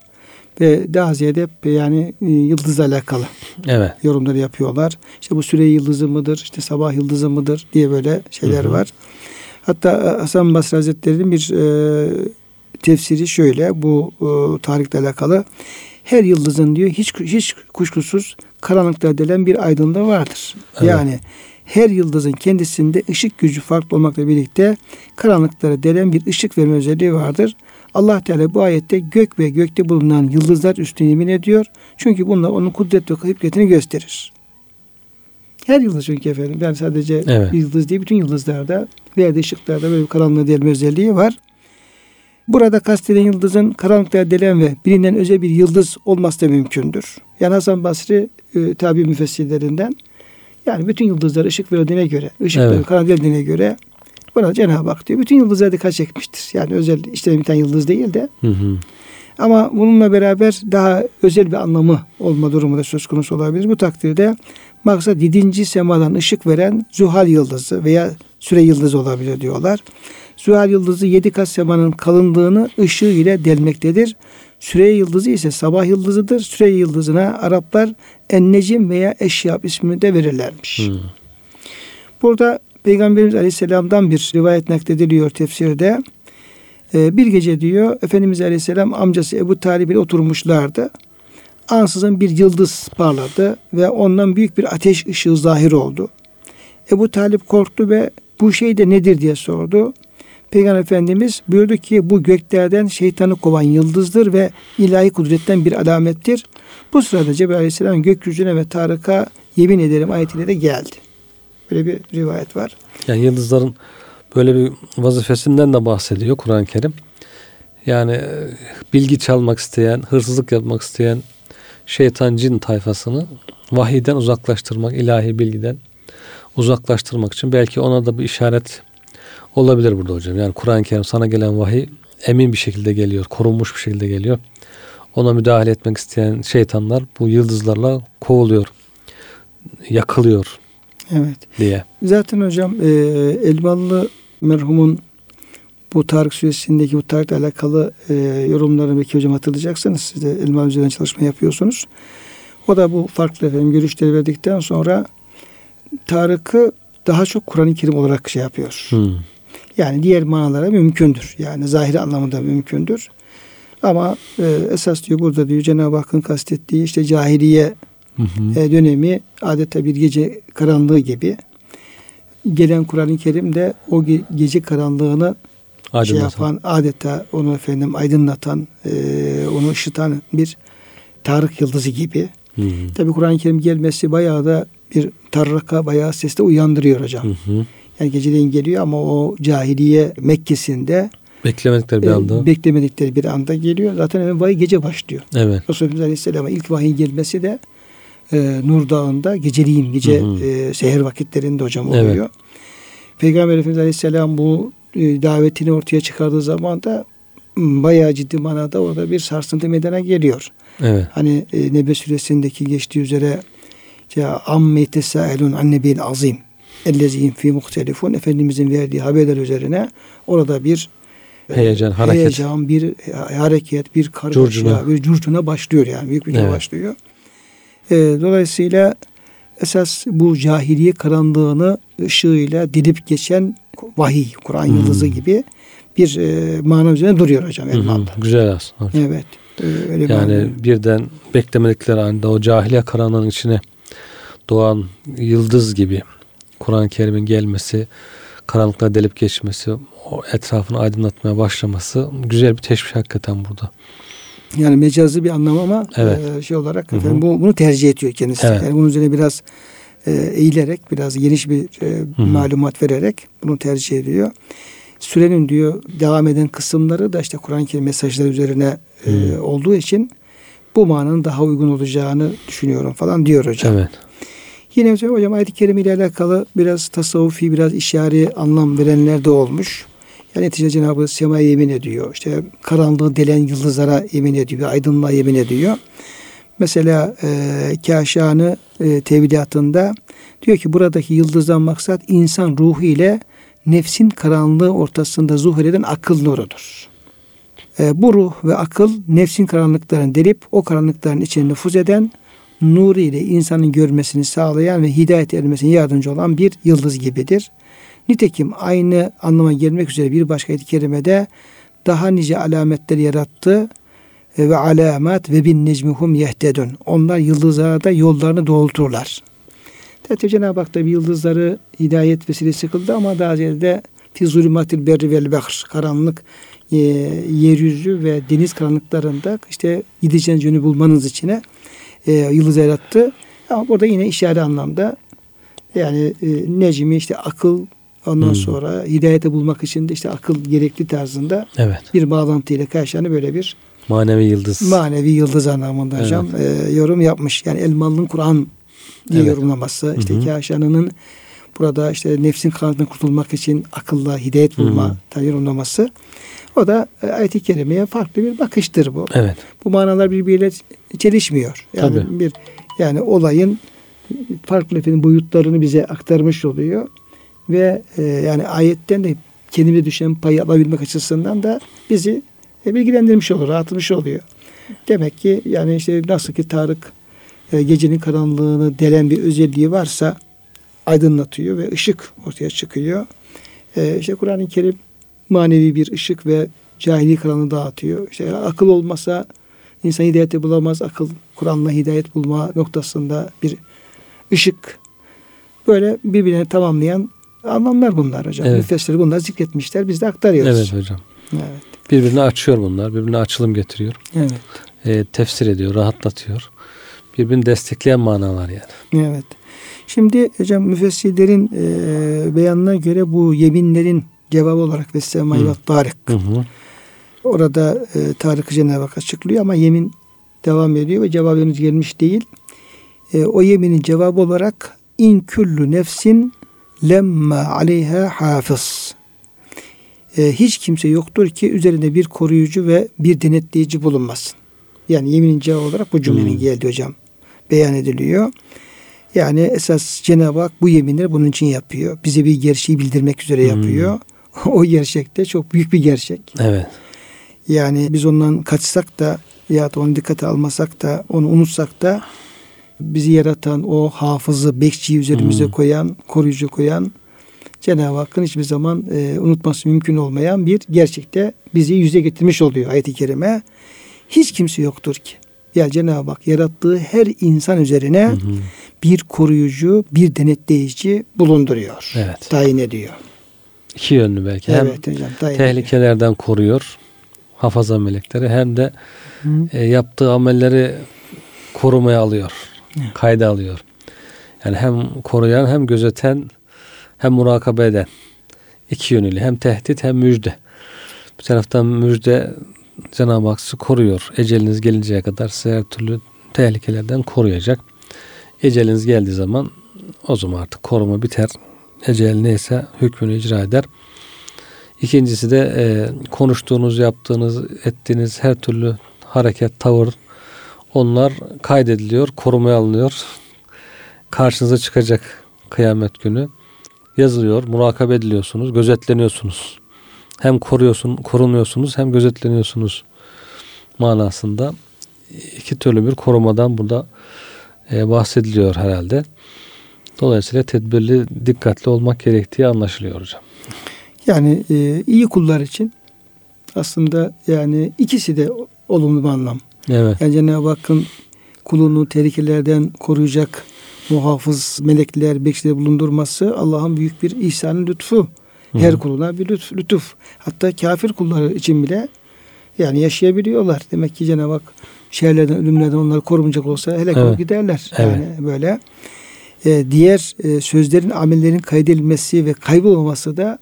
Ve daha ziyade hep yani yıldızla alakalı yorumları yapıyorlar. İşte bu süre yıldızı mıdır, işte sabah yıldızı mıdır diye böyle şeyler var. Hatta Hasan Basri Hazretleri'nin bir tefsiri şöyle, bu tarihle alakalı. Her yıldızın diyor hiç kuşkusuz karanlıkta delen bir aydınlığı vardır. Evet. Yani her yıldızın kendisinde ışık gücü farklı olmakla birlikte karanlıklara delen bir ışık verme özelliği vardır. Allah Teala bu ayette gök ve gökte bulunan yıldızlar üstüne yemin ediyor. Çünkü bunlar onun kudret ve hikmetini gösterir. Her yıldız çünkü efendim. Yani sadece bir yıldız değil, bütün yıldızlarda veya ışıklarda böyle bir karanlığa delme özelliği var. Burada kastedilen yıldızın karanlıklara delen ve bilinen özel bir yıldız olması da mümkündür. Yani Hasan Basri tabi müfessirlerinden, yani bütün yıldızlara ışık verildiğine göre, ışıkların karanlıklara deldiğine göre buna Cenab-ı Hak diyor, bütün yıldızlara dikkat çekmiştir. Yani özel işte bir tane yıldız değil de ama bununla beraber daha özel bir anlamı olma durumu da söz konusu olabilir. Bu takdirde maksat 7. semadan ışık veren Zuhal yıldızı veya süre yıldızı olabilir diyorlar. Zuhal yıldızı 7 kat semanın kalınlığını ışığı ile delmektedir. Süre yıldızı ise sabah yıldızıdır. Süre yıldızına Araplar Ennecim veya Eşyap ismini de verirlermiş. Burada Peygamberimiz Aleyhisselam'dan bir rivayet naklediliyor tefsirde. Bir gece diyor Efendimiz Aleyhisselam amcası Ebu Talib ile oturmuşlardı. Ansızın bir yıldız parladı ve ondan büyük bir ateş ışığı zahir oldu. Ebu Talib korktu ve bu şey de nedir diye sordu. Peygamber Efendimiz buyurdu ki bu göklerden şeytanı kovan yıldızdır ve ilahi kudretten bir alamettir. Bu sırada Cebrail Aleyhisselam gökyüzüne ve Tarık'a yemin ederim ayetiyle de geldi. Böyle bir rivayet var. Yani yıldızların böyle bir vazifesinden de bahsediyor Kur'an-ı Kerim. Yani bilgi çalmak isteyen, hırsızlık yapmak isteyen şeytan, cin tayfasını vahiyden uzaklaştırmak, ilahi bilgiden uzaklaştırmak için belki ona da bir işaret olabilir burada hocam. Yani Kur'an-ı Kerim sana gelen vahiy emin bir şekilde geliyor, korunmuş bir şekilde geliyor. Ona müdahale etmek isteyen şeytanlar bu yıldızlarla kovuluyor, yakılıyor diye. Zaten hocam Elmalı merhumun bu Tarık Suresi'ndeki bu tarihle alakalı yorumlarını belki hocam hatırlayacaksınız. Siz de Elmalı üzerine çalışma yapıyorsunuz. O da bu farklı efendim görüşleri verdikten sonra Tarık'ı daha çok Kur'an-ı Kerim olarak şey yapıyor. Yani diğer manalara mümkündür. Yani zahiri anlamında mümkündür. Ama esas diyor burada diyor Cenab-ı Hakk'ın kastettiği işte cahiliye dönemi adeta bir gece karanlığı gibi. Gelen Kur'an-ı Kerim de o gece karanlığını şey yapan, adeta onu efendim aydınlatan, onu ışıtan bir Tarık yıldızı gibi. Tabii Kur'an-ı Kerim gelmesi bayağı da bir Tarraka bayağı sesle uyandırıyor hocam. Yani geceleyin geliyor ama o cahiliye Mekke'sinde beklemedikleri bir anda geliyor. Zaten hemen vahiy gece başlıyor. Resulullah Aleyhisselam'a ilk vahiy gelmesi de Nur Dağı'nda geceleyin, seher vakitlerinde hocam oluyor. Peygamber Efendimiz Aleyhisselam bu davetini ortaya çıkardığı zaman da bayağı ciddi manada orada bir sarsıntı meydana geliyor. Hani Nebe Suresi'ndeki geçtiği üzere ya amme tesaelun annebil azim ellezihim fi muhtelifun, Efendimizin verdiği haberler üzerine orada bir heyecan, bir hareket, bir kargaşa, bir curcuna başlıyor, yani büyük bir başlıyor. Dolayısıyla esas bu cahiliye karanlığını ışığıyla dilip geçen vahiy, Kur'an yıldızı gibi bir mana üzerine duruyor hocam. Güzel aslında hocam. Yani birden beklemedikleri anda o cahiliye karanlığının içine doğan yıldız gibi Kur'an-ı Kerim'in gelmesi, karanlıklara delip geçmesi, o etrafını aydınlatmaya başlaması güzel bir teşbih hakikaten burada. Yani mecazi bir anlam ama şey olarak efendim, bunu tercih ediyor kendisi. Yani bunun üzerine biraz eğilerek, biraz geniş bir malumat vererek bunu tercih ediyor. Sürenin diyor devam eden kısımları da işte Kur'an-ı Kerim mesajları üzerine olduğu için bu mananın daha uygun olacağını düşünüyorum falan diyor hocam. Yine hocam ayet-i kerime ile alakalı biraz tasavvufi, biraz işari anlam verenler de olmuş. Yani neticede Cenab-ı Hak semaya yemin ediyor. İşte karanlığı delen yıldızlara yemin ediyor. Aydınlığa yemin ediyor. Mesela Kâşân'ı tevhidatında diyor ki buradaki yıldızdan maksat insan ruhu ile nefsin karanlığı ortasında zuhur eden akıl nurudur. Bu ruh ve akıl nefsin karanlıklarını delip o karanlıkların içine nüfuz eden, nuru ile insanın görmesini sağlayan ve hidayet ermesine yardımcı olan bir yıldız gibidir. Nitekim aynı anlama gelmek üzere bir başka ayet-i kerimede daha nice alametleri yarattı ve alamat ve bin necmihum yehtedun. Onlar yıldızlara da yollarını doğrulturlar. Tabii Cenab-ı Hak da bir yıldızları hidayet vesilesi kıldı ama daha ziyade fi zulümatil berri vel bahr, karanlık yeryüzü ve deniz karanlıklarında işte gideceğiniz yönü bulmanız içine yıldız yarattı. Ama burada yine işare anlamda yani necmi işte akıl, ondan sonra hidayete bulmak için de işte akıl gerekli tarzında bir bağlantıyla karşılanı böyle bir manevi yıldız. Manevi yıldız anlamında hocam yorum yapmış. Yani Elmalı'nın Kur'an diye yorumlaması, işte Kâşân'ın burada işte nefsin karanlığından kurtulmak için akılla hidayet bulma yorumlaması. O da ayet-i kerimeye farklı bir bakıştır bu. Evet. Bu manalar birbiriyle çelişmiyor. Yani tabii, bir yani olayın farklı boyutlarını bize aktarmış oluyor ve yani ayetten de kendimize düşen payı alabilmek açısından da bizi bilgilendirmiş olur, rahatlamış oluyor. Demek ki yani işte nasıl ki Tarık gecenin karanlığını delen bir özelliği varsa aydınlatıyor ve ışık ortaya çıkıyor. İşte Kur'an-ı Kerim manevi bir ışık ve cahili karanlığı dağıtıyor. İşte akıl olmasa insan hidayeti bulamaz. Akıl Kur'an'la hidayet bulma noktasında bir ışık. Böyle birbirini tamamlayan anlamlar bunlar hocam. Evet. Müfessirleri bunlar zikretmişler. Biz de aktarıyoruz. Evet hocam. Evet. Birbirini açıyor bunlar. Birbirine açılım getiriyor. Evet. Tefsir ediyor, rahatlatıyor. Birbirini destekleyen manalar yani. Evet. Şimdi hocam müfessirlerin beyanına göre bu yeminlerin cevabı olarak Vessemayı ve Tarık. Orada Tarık'ı Cenab-ı Hak açıklıyor ama yemin devam ediyor ve cevabı henüz gelmiş değil. O yeminin cevabı olarak in küllü nefsin lemma aleyha hafız. Hiç kimse yoktur ki üzerinde bir koruyucu ve bir denetleyici bulunmasın. Yani yeminin cevabı olarak bu cümlenin geldi hocam. Beyan ediliyor. Yani esas Cenab-ı Hak bu yeminleri bunun için yapıyor. Bize bir gerçeği bildirmek üzere yapıyor. O gerçek de çok büyük bir gerçek. Evet. Yani biz ondan kaçsak da ya da onu dikkate almasak da onu unutsak da bizi yaratan o hafızı, bekçiyi üzerimize koyan, koruyucu koyan Cenab-ı Hakk'ın hiçbir zaman unutması mümkün olmayan bir gerçekte bizi yüze getirmiş oluyor ayet-i kerime. Hiç kimse yoktur ki. Yani Cenab-ı Hak yarattığı her insan üzerine bir koruyucu, bir denetleyici bulunduruyor. Evet. Tayin ediyor. İki yönlü belki. Evet, hem hocam, tehlikelerden ediyor, koruyor hafaza melekleri, hem de yaptığı amelleri korumaya alıyor. Kayda alıyor. Yani hem koruyan, hem gözeten, hem murakabe eden. İki yönlü. Hem tehdit, hem müjde. Bir taraftan müjde, Cenab-ı Hak sizi koruyor. Eceliniz gelinceye kadar sizi her türlü tehlikelerden koruyacak. Eceliniz geldiği zaman o zaman artık koruma biter. Ecel neyse hükmünü icra eder. İkincisi de konuştuğunuz, yaptığınız, ettiğiniz her türlü hareket, tavır, onlar kaydediliyor, korumaya alınıyor. Karşınıza çıkacak kıyamet günü. Yazılıyor, murakabe ediliyorsunuz, gözetleniyorsunuz. Hem korunuyorsunuz hem gözetleniyorsunuz manasında. İki türlü bir korumadan burada bahsediliyor herhalde. Dolayısıyla tedbirli, dikkatli olmak gerektiği anlaşılıyor hocam. Yani iyi kullar için aslında yani ikisi de olumlu bir anlam. Evet. Yani Cenab-ı Hakk'ın kulunu tehlikelerden koruyacak muhafız melekler, bekçileri bulundurması Allah'ın büyük bir ihsanı, lütfu. Her kuluna bir lütuf. Hatta kafir kulları için bile yani yaşayabiliyorlar. Demek ki Cenab-ı Hak şehirlerden, ölümlerden onları korumayacak olsa helak olup giderler. Evet. Yani böyle diğer sözlerin, amellerin kaydedilmesi ve kaybolmaması da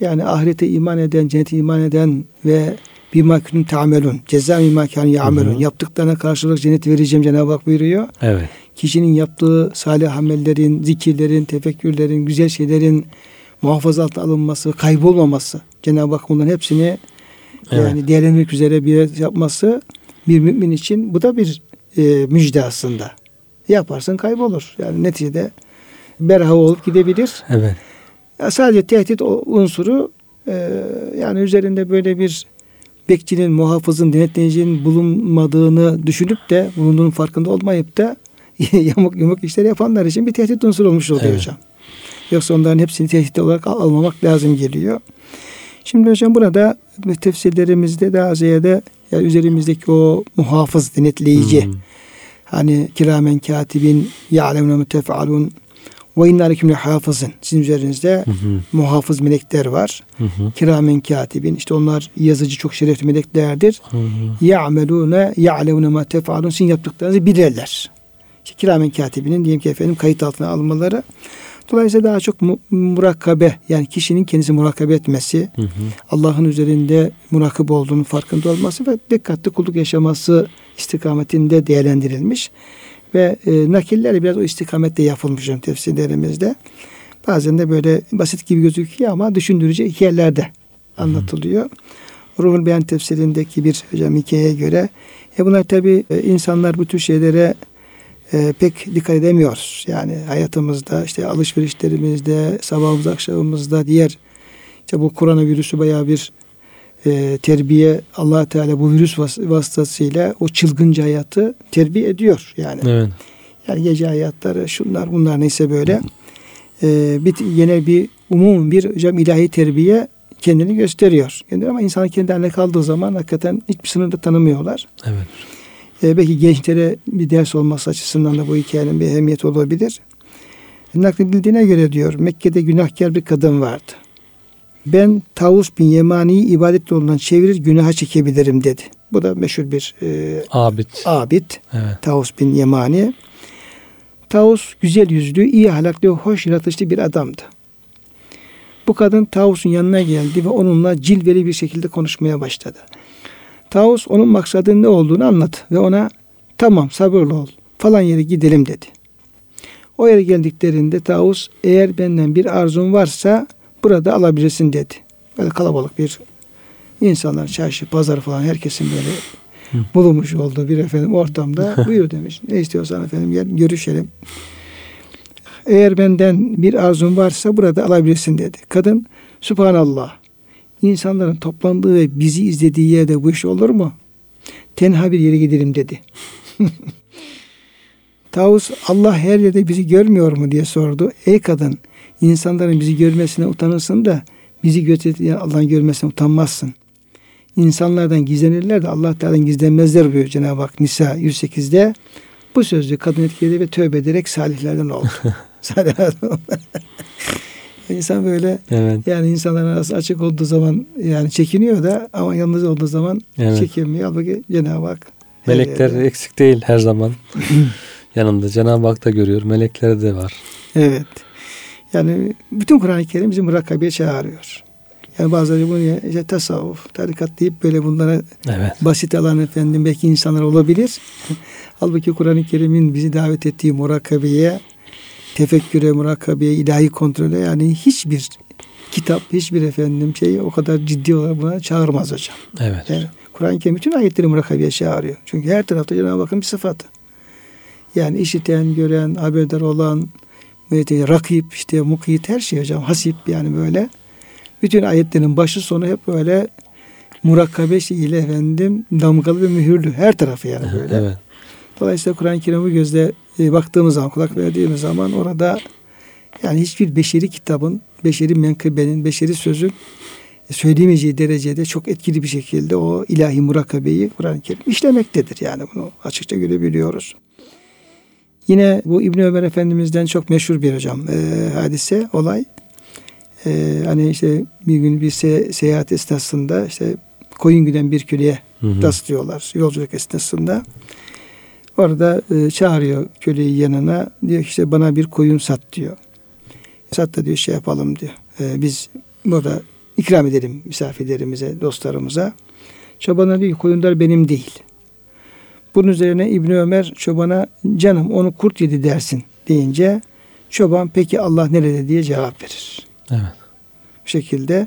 yani ahirete iman eden, cennete iman eden ve bima künün ta'melun, ceza bima kânû ya'melun, yaptıklarına karşılık cenneti vereceğim Cenab-ı Hak buyuruyor. Evet. Kişinin yaptığı salih amellerin, zikirlerin, tefekkürlerin, güzel şeylerin muhafaza altına alınması, kaybolmaması, Cenab-ı Hak bunların hepsini yani değerlendirmek üzere bir yapması bir mümin için bu da bir müjde aslında. Yaparsın kaybolur. Yani neticede berha olup gidebilir. Evet. Sadece tehdit unsuru yani üzerinde böyle bir bekçinin, muhafızın, denetleneceğinin bulunmadığını düşünüp de bulunduğunun farkında olmayıp da yamuk yumuk işler yapanlar için bir tehdit unsuru olmuş oluyor hocam. Yoksa onların hepsini tehdit olarak almamak lazım geliyor. Şimdi hocam burada tefsirlerimizde daha ziyade yani üzerimizdeki o muhafız, denetleyici hani kiramen katibin ya'lemune mütefealun ve inna aleyküm hafızın, sizin üzerinizde muhafız melekler var. Kiramen katibin, işte onlar yazıcı çok şerefli meleklerdir. Ya'melune ya'lemune ma tefealun, sizin yaptıklarınızı bilirler. İşte kiramen katibinin diyelim ki efendim kayıt altına almaları. Dolayısıyla daha çok murakabe, yani kişinin kendisi murakabe etmesi, Allah'ın üzerinde murakab olduğunun farkında olması ve dikkatli kulluk yaşaması istikametinde değerlendirilmiş. Ve nakiller biraz o istikamette yapılmış tefsirlerimizde. Bazen de böyle basit gibi gözüküyor ama düşündürücü hikayelerde anlatılıyor. Ruhul Beyan tefsirindeki bir hocam hikayeye göre bunlar tabii insanlar bu tür şeylere pek dikkat edemiyoruz. Yani hayatımızda, işte alışverişlerimizde, sabahımızda, akşamımızda, diğer işte bu korona virüsü bayağı bir terbiye, Allah Teala bu virüs vasıtasıyla o çılgınca hayatı terbiye ediyor yani. Evet. Yani gece hayatları, şunlar bunlar neyse böyle umum bir ilahi terbiye kendini gösteriyor. Ama insanın kendi haline kaldığı zaman hakikaten hiçbir sınırda tanımıyorlar. Evet. Belki gençlere bir ders olması açısından da bu hikayenin bir ehemmiyeti olabilir. Nakledildiğine göre diyor, Mekke'de günahkar bir kadın vardı. Ben Tavus bin Yemani'yi ibadet yolundan çevirir günaha çekebilirim dedi. Bu da meşhur bir abid. Evet. Tavus bin Yemânî. Tavus güzel yüzlü, iyi ahlaklı, hoş yaratışlı bir adamdı. Bu kadın Tavus'un yanına geldi ve onunla cilveli bir şekilde konuşmaya başladı. Tavus onun maksadının ne olduğunu anladı ve ona tamam sabırlı ol falan yere gidelim dedi. O yere geldiklerinde Tavus eğer benden bir arzun varsa burada alabilirsin dedi. Böyle kalabalık bir insanlar çarşı pazar falan herkesin böyle bulunmuş olduğu bir ortamda buyur demiş. Ne istiyorsan efendim gel görüşelim. Eğer benden bir arzun varsa burada alabilirsin dedi. Kadın Sübhanallah. İnsanların toplandığı ve bizi izlediği yerde bu iş olur mu? Tenha bir yere gidelim dedi. Tavus Allah her yerde bizi görmüyor mu diye sordu. Ey kadın, insanların bizi görmesine utanırsın da bizi gözetleyen Allah'ın görmesine utanmazsın. İnsanlardan gizlenirler de Allah Teala'dan gizlenmezler diyor Cenab-ı Hak Nisa 108'de. Bu sözü kadın etkiledi ve tövbe ederek salihlerden oldu. Salihlerden oldu. İnsan böyle yani insanların arası açık olduğu zaman yani çekiniyor da ama yalnız olduğu zaman çekinmiyor. Halbuki Cenab-ı Hak melekler eksik değil her zaman yanında. Cenab-ı Hak da görüyor. Melekler de var. Evet. Yani bütün Kur'an-ı Kerim bizi murakabeye çağırıyor. Yani bazıları bunu işte tasavvuf, tarikat deyip böyle bunlara basit alan efendim belki insanlar olabilir. Halbuki Kur'an-ı Kerim'in bizi davet ettiği murakabeye, tefekküre, murakabeye, ilahi kontrole yani hiçbir kitap, hiçbir efendim şey o kadar ciddi olarak buna çağırmaz hocam. Evet. Yani Kur'an-ı Kerim bütün ayetleri murakabeye çağırıyor. Çünkü her tarafta Cenab-ı Hakk'ın bir sıfatı. Yani işiten, gören, haberdar olan, rakip, işte mukit her şey hocam, hasip yani böyle. Bütün ayetlerin başı sonu hep böyle murakabe şeyiyle efendim damgalı ve mühürlü her tarafı yani böyle. Evet. Dolayısıyla Kur'an-ı Kerim'i gözle baktığımız zaman, kulak verdiğimiz zaman orada yani hiçbir beşeri kitabın, beşeri menkıbenin, beşeri sözün söyleyemeyeceği derecede çok etkili bir şekilde o ilahi murakabeyi Kur'an-ı Kerim işlemektedir. Yani bunu açıkça görebiliyoruz. Yine bu İbni Ömer Efendimiz'den çok meşhur bir hocam hadise, olay. Hani işte bir gün bir seyahat esnasında işte Koyungü'den bir köleye rastlıyorlar yolculuk esnasında. Orada çağırıyor köleyi yanına. Diyor ki işte bana bir koyun sat diyor. Sat da diyor şey yapalım diyor. Biz burada ikram edelim misafirlerimize, dostlarımıza. Çobana diyor ki koyunlar benim değil. Bunun üzerine İbni Ömer çobana canım onu kurt yedi dersin deyince çoban peki Allah nerede diye cevap verir. Evet. Bu şekilde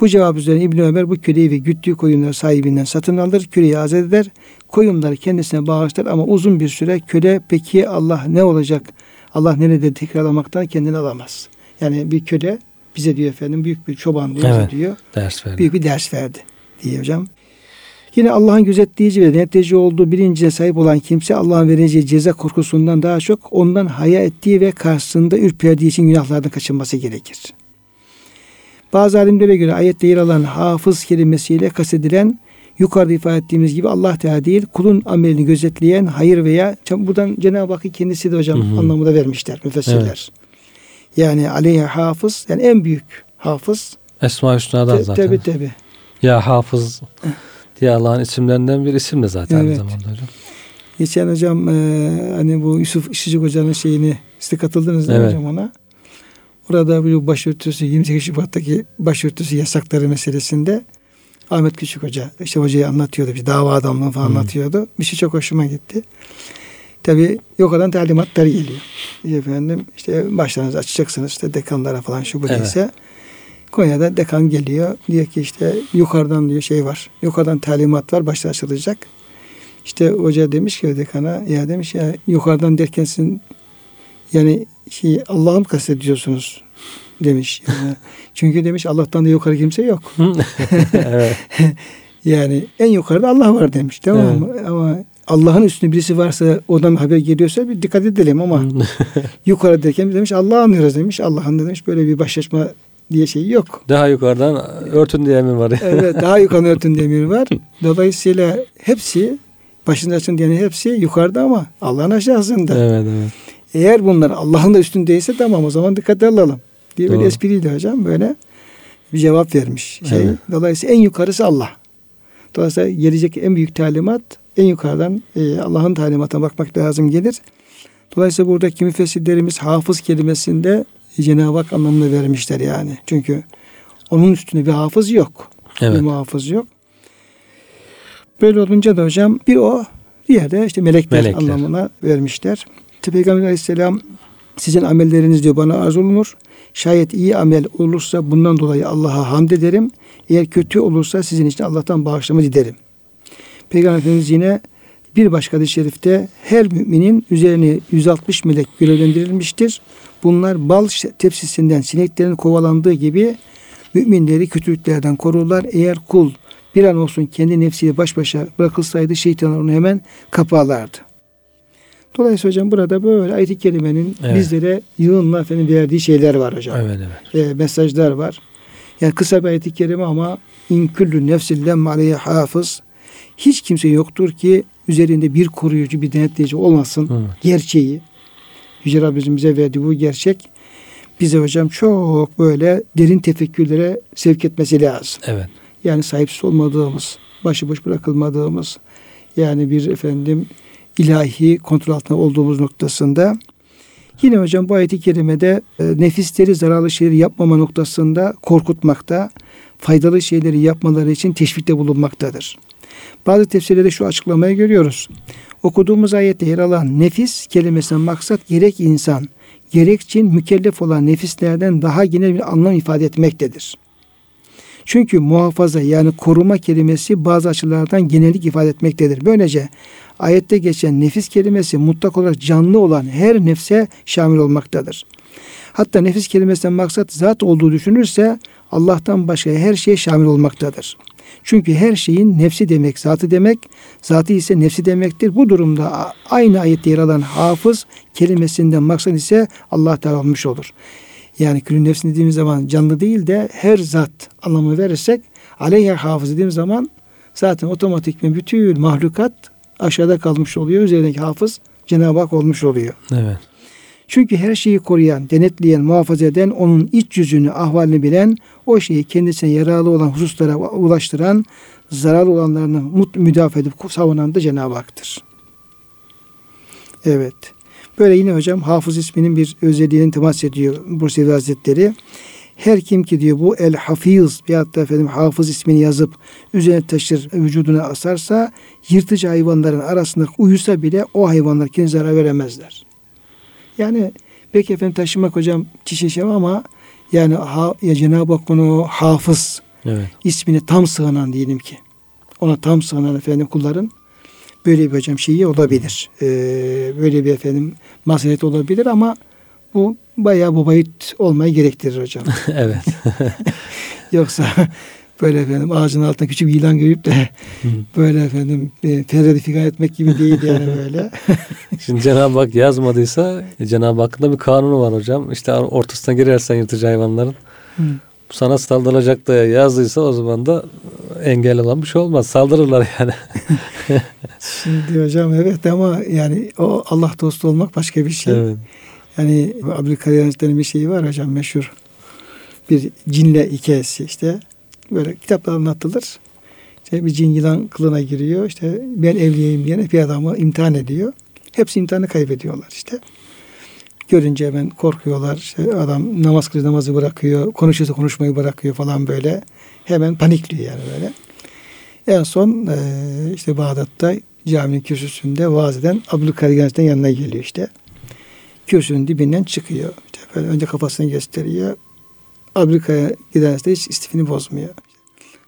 bu cevap üzerine İbni Ömer bu köleyi ve güttüğü koyunları sahibinden satın alır, köleyi azat eder, koyunları kendisine bağışlar ama uzun bir süre köle peki Allah ne olacak, Allah nerede tekrarlamaktan kendini alamaz. Yani bir köle bize diyor efendim büyük bir çoban diyor, ders verdi. Büyük bir ders verdi diye hocam. Yine Allah'ın gözetleyici ve denetleyici olduğu bilincine sahip olan kimse Allah'ın vereceği ceza korkusundan daha çok ondan haya ettiği ve karşısında ürperdiği için günahlardan kaçınması gerekir. Bazı alimlere göre ayette yer alan hafız kelimesiyle kastedilen yukarıda ifade ettiğimiz gibi Allah Teala değil, kulun amelini gözetleyen hayır veya buradan Cenab-ı Hakk'ın kendisi de hocam anlamı da vermişler müfessirler. Evet. Yani aleyhe hafız, yani en büyük hafız. Esma-i Hüsna'dan zaten. Tabi. Ya hafız diye Allah'ın isimlerinden bir isim de zaten aynı zamanda hocam. Geçen hocam hani bu Yusuf Işıcık hocanın şeyini size katıldınız değil mi hocam ona? Orada bu başörtüsü 28 Şubat'taki başörtüsü yasakları meselesinde Ahmet Küçük hoca işte hocayı anlatıyordu. Bir dava adamlığı falan anlatıyordu. Bir şey çok hoşuma gitti. Tabii yok olan talimatlar geliyor. Efendim işte başlarınızı açacaksınız işte dekanlara falan şu bu neyse. Evet. Konya'da dekan geliyor. Diyor ki işte yukarıdan diyor şey var. Yukarıdan talimat var. Başlar açılacak. İşte hoca demiş ki dekana ya demiş ya yukarıdan derken sizin yani Allah'ı mı kastediyorsunuz demiş. Çünkü demiş Allah'tan da yukarı kimse yok. Yani en yukarıda Allah var demiş. Tamam mı? Ama Allah'ın üstünde birisi varsa oradan haber geliyorsa bir dikkat edelim ama yukarı derken demiş Allah'ı anlıyoruz demiş. Allah'ın da demiş böyle bir başlaşma diye şey yok. Daha yukarıdan örtün diye mi var? Evet, daha yukarıdan örtün diye mi var? Dolayısıyla hepsi başını açın diye hepsi yukarıda ama Allah'ın aşağısında. Evet. Eğer bunlar Allah'ın da üstündeyse tamam o zaman dikkate alalım diye böyle espriydi hocam böyle bir cevap vermiş. Dolayısıyla en yukarısı Allah. Dolayısıyla gelecek en büyük talimat en yukarıdan Allah'ın talimatına bakmak lazım gelir. Dolayısıyla buradaki müfessirlerimiz hafız kelimesinde Cenab-ı Hak anlamını vermişler yani. Çünkü onun üstünde bir hafız yok. Evet. Bir muhafız yok. Böyle olunca da hocam bir o diğer de işte melekler anlamına vermişler. Peygamber Aleyhisselam sizin amelleriniz diyor bana arz olunur. Şayet iyi amel olursa bundan dolayı Allah'a hamd ederim. Eğer kötü olursa sizin için Allah'tan bağışlama dilerim. Peygamber Efendimiz yine bir başka hadis-i şerifte her müminin üzerine 160 melek görevlendirilmiştir. Bunlar bal tepsisinden sineklerin kovalandığı gibi müminleri kötülüklerden korurlar. Eğer kul bir an olsun kendi nefsiyle baş başa bırakılsaydı şeytanlar onu hemen kaparlardı. Dolayısıyla hocam burada böyle ayet-i kerimenin bizlere yığınla efendim verdiği şeyler var hocam. Evet. Mesajlar var. Yani kısa bir ayet-i kerime ama in küllü nefsin lemme aleyhe hafız. Hiç kimse yoktur ki üzerinde bir koruyucu, bir denetleyici olmasın. Evet. Gerçeği. Yüce Rabbimizin bize verdiği bu gerçek bize hocam çok böyle derin tefekkürlere sevk etmesi lazım. Evet. Yani sahipsiz olmadığımız, başıboş bırakılmadığımız yani bir efendim ilahi kontrol altında olduğumuz noktasında. Yine hocam bu ayet-i kerimede nefisleri zararlı şeyleri yapmama noktasında korkutmakta, faydalı şeyleri yapmaları için teşvikte bulunmaktadır. Bazı tefsirlerde şu açıklamayı görüyoruz. Okuduğumuz ayette yer alan nefis kelimesinden maksat gerek insan, gerek cin mükellef olan nefislerden daha genel bir anlam ifade etmektedir. Çünkü muhafaza yani koruma kelimesi bazı açılardan genellik ifade etmektedir. Böylece ayette geçen nefis kelimesi mutlak olarak canlı olan her nefse şamil olmaktadır. Hatta nefis kelimesinden maksat zat olduğu düşünülürse Allah'tan başka her şeye şamil olmaktadır. Çünkü her şeyin nefsi demek, zatı demek, zatı ise nefsi demektir. Bu durumda aynı ayette yer alan hafız kelimesinden maksat ise Allah Teala olmuş olur. Yani külün nefsini dediğimiz zaman canlı değil de her zat anlamını verirsek aleyhe hafız dediğimiz zaman zaten otomatikmen bütün mahlukat aşağıda kalmış oluyor. Üzerindeki hafız Cenab-ı Hak olmuş oluyor. Evet. Çünkü her şeyi koruyan, denetleyen, muhafaza eden, onun iç yüzünü, ahvalini bilen, o şeyi kendisine yararlı olan hususlara ulaştıran, zararlı olanlarını müdafaa edip savunan da Cenab-ı Hak'tır. Evet. Böyle yine hocam hafız isminin bir özelliğini temas ediyor Bursevi Hazretleri. Her kim ki diyor bu el-hafiz veyahut da efendim hafız ismini yazıp üzerine taşır vücuduna asarsa yırtıcı hayvanların arasında uyusa bile o hayvanlar kendine zarar veremezler. Yani belki efendim taşımak hocam çişeşem ama yani Cenab-ı Hakk'ın o hafız ismine tam sığınan diyelim ki ona tam sığınan efendim kulların böyle bir hocam şeyi olabilir. Böyle bir efendim mazeret olabilir ama bu bayağı bu boyut olmayı gerektirir hocam. Yoksa böyle efendim ağacın altında küçük bir yılan görüp de böyle efendim terörü figan etmek gibi değil yani böyle. Şimdi Cenab-ı Hak yazmadıysa Cenab-ı Hakk'ın da bir kanunu var hocam. İşte ortasına girersen yırtıcı hayvanların sana saldıracak da yazdıysa o zaman da engel olan bir şey olmaz. Saldırırlar yani. Şimdi hocam evet ama yani o Allah dostu olmak başka bir şey. Evet. Yani Abdülkadir Hazretleri'nin bir şeyi var hocam meşhur. Bir cinle hikayesi işte. Böyle kitaplar anlatılır. İşte bir cin yılan kılığına giriyor. İşte ben evliyeyim diye bir adamı imtihan ediyor. Hepsi imtihanı kaybediyorlar işte. Görünce hemen korkuyorlar. İşte adam namaz kılıyor, namazı bırakıyor. Konuşuyorsa konuşmayı bırakıyor falan böyle. Hemen panikliyor yani böyle. En son işte Bağdat'ta caminin kürsüsünde vaaz eden Abdülkadir Geylani'nin yanına geliyor işte. Kürsünün dibinden çıkıyor. İşte böyle önce kafasını gösteriyor. Amerika'ya giderse hiç istifini bozmuyor.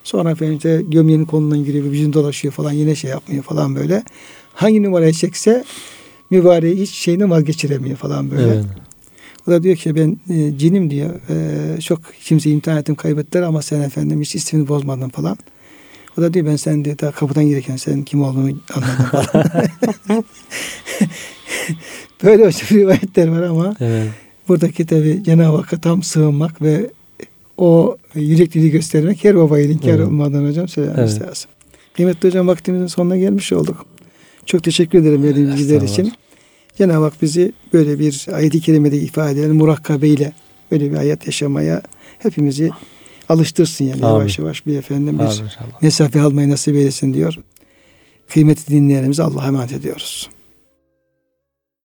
Sonra efendim işte gömleğinin kolundan giriyor, vücudunu dolaşıyor falan, yine şey yapmıyor falan böyle. Hangi numaraya çekse mübareği hiç şeyini vazgeçiremiyor falan böyle. Evet. O da diyor ki ben cinim diyor. Çok kimseyi imtihan ettim, kaybettiler ama sen efendim hiç istifini bozmadın falan. O da diyor ben sen diyor daha kapıdan girerken senin kim olduğunu anladım falan. Böyle bir rivayetler var ama evet. Buradaki tabi Cenab-ı Hakk'a tam sığınmak ve o yürekliliği göstermek her babayı inkar olmadan hocam söylememiz lazım. Kıymetli hocam vaktimizin sonuna gelmiş olduk. Çok teşekkür ederim verdiğiniz bilgiler için. Cenab-ı Hak bizi böyle bir ayet-i kerimede ifade eden murakabeyle böyle bir hayat yaşamaya hepimizi alıştırsın yani Amin. Yavaş yavaş bir efendim bir mesafe almayı nasip eylesin diyor. Kıymetli dinleyenlerimize Allah'a emanet ediyoruz.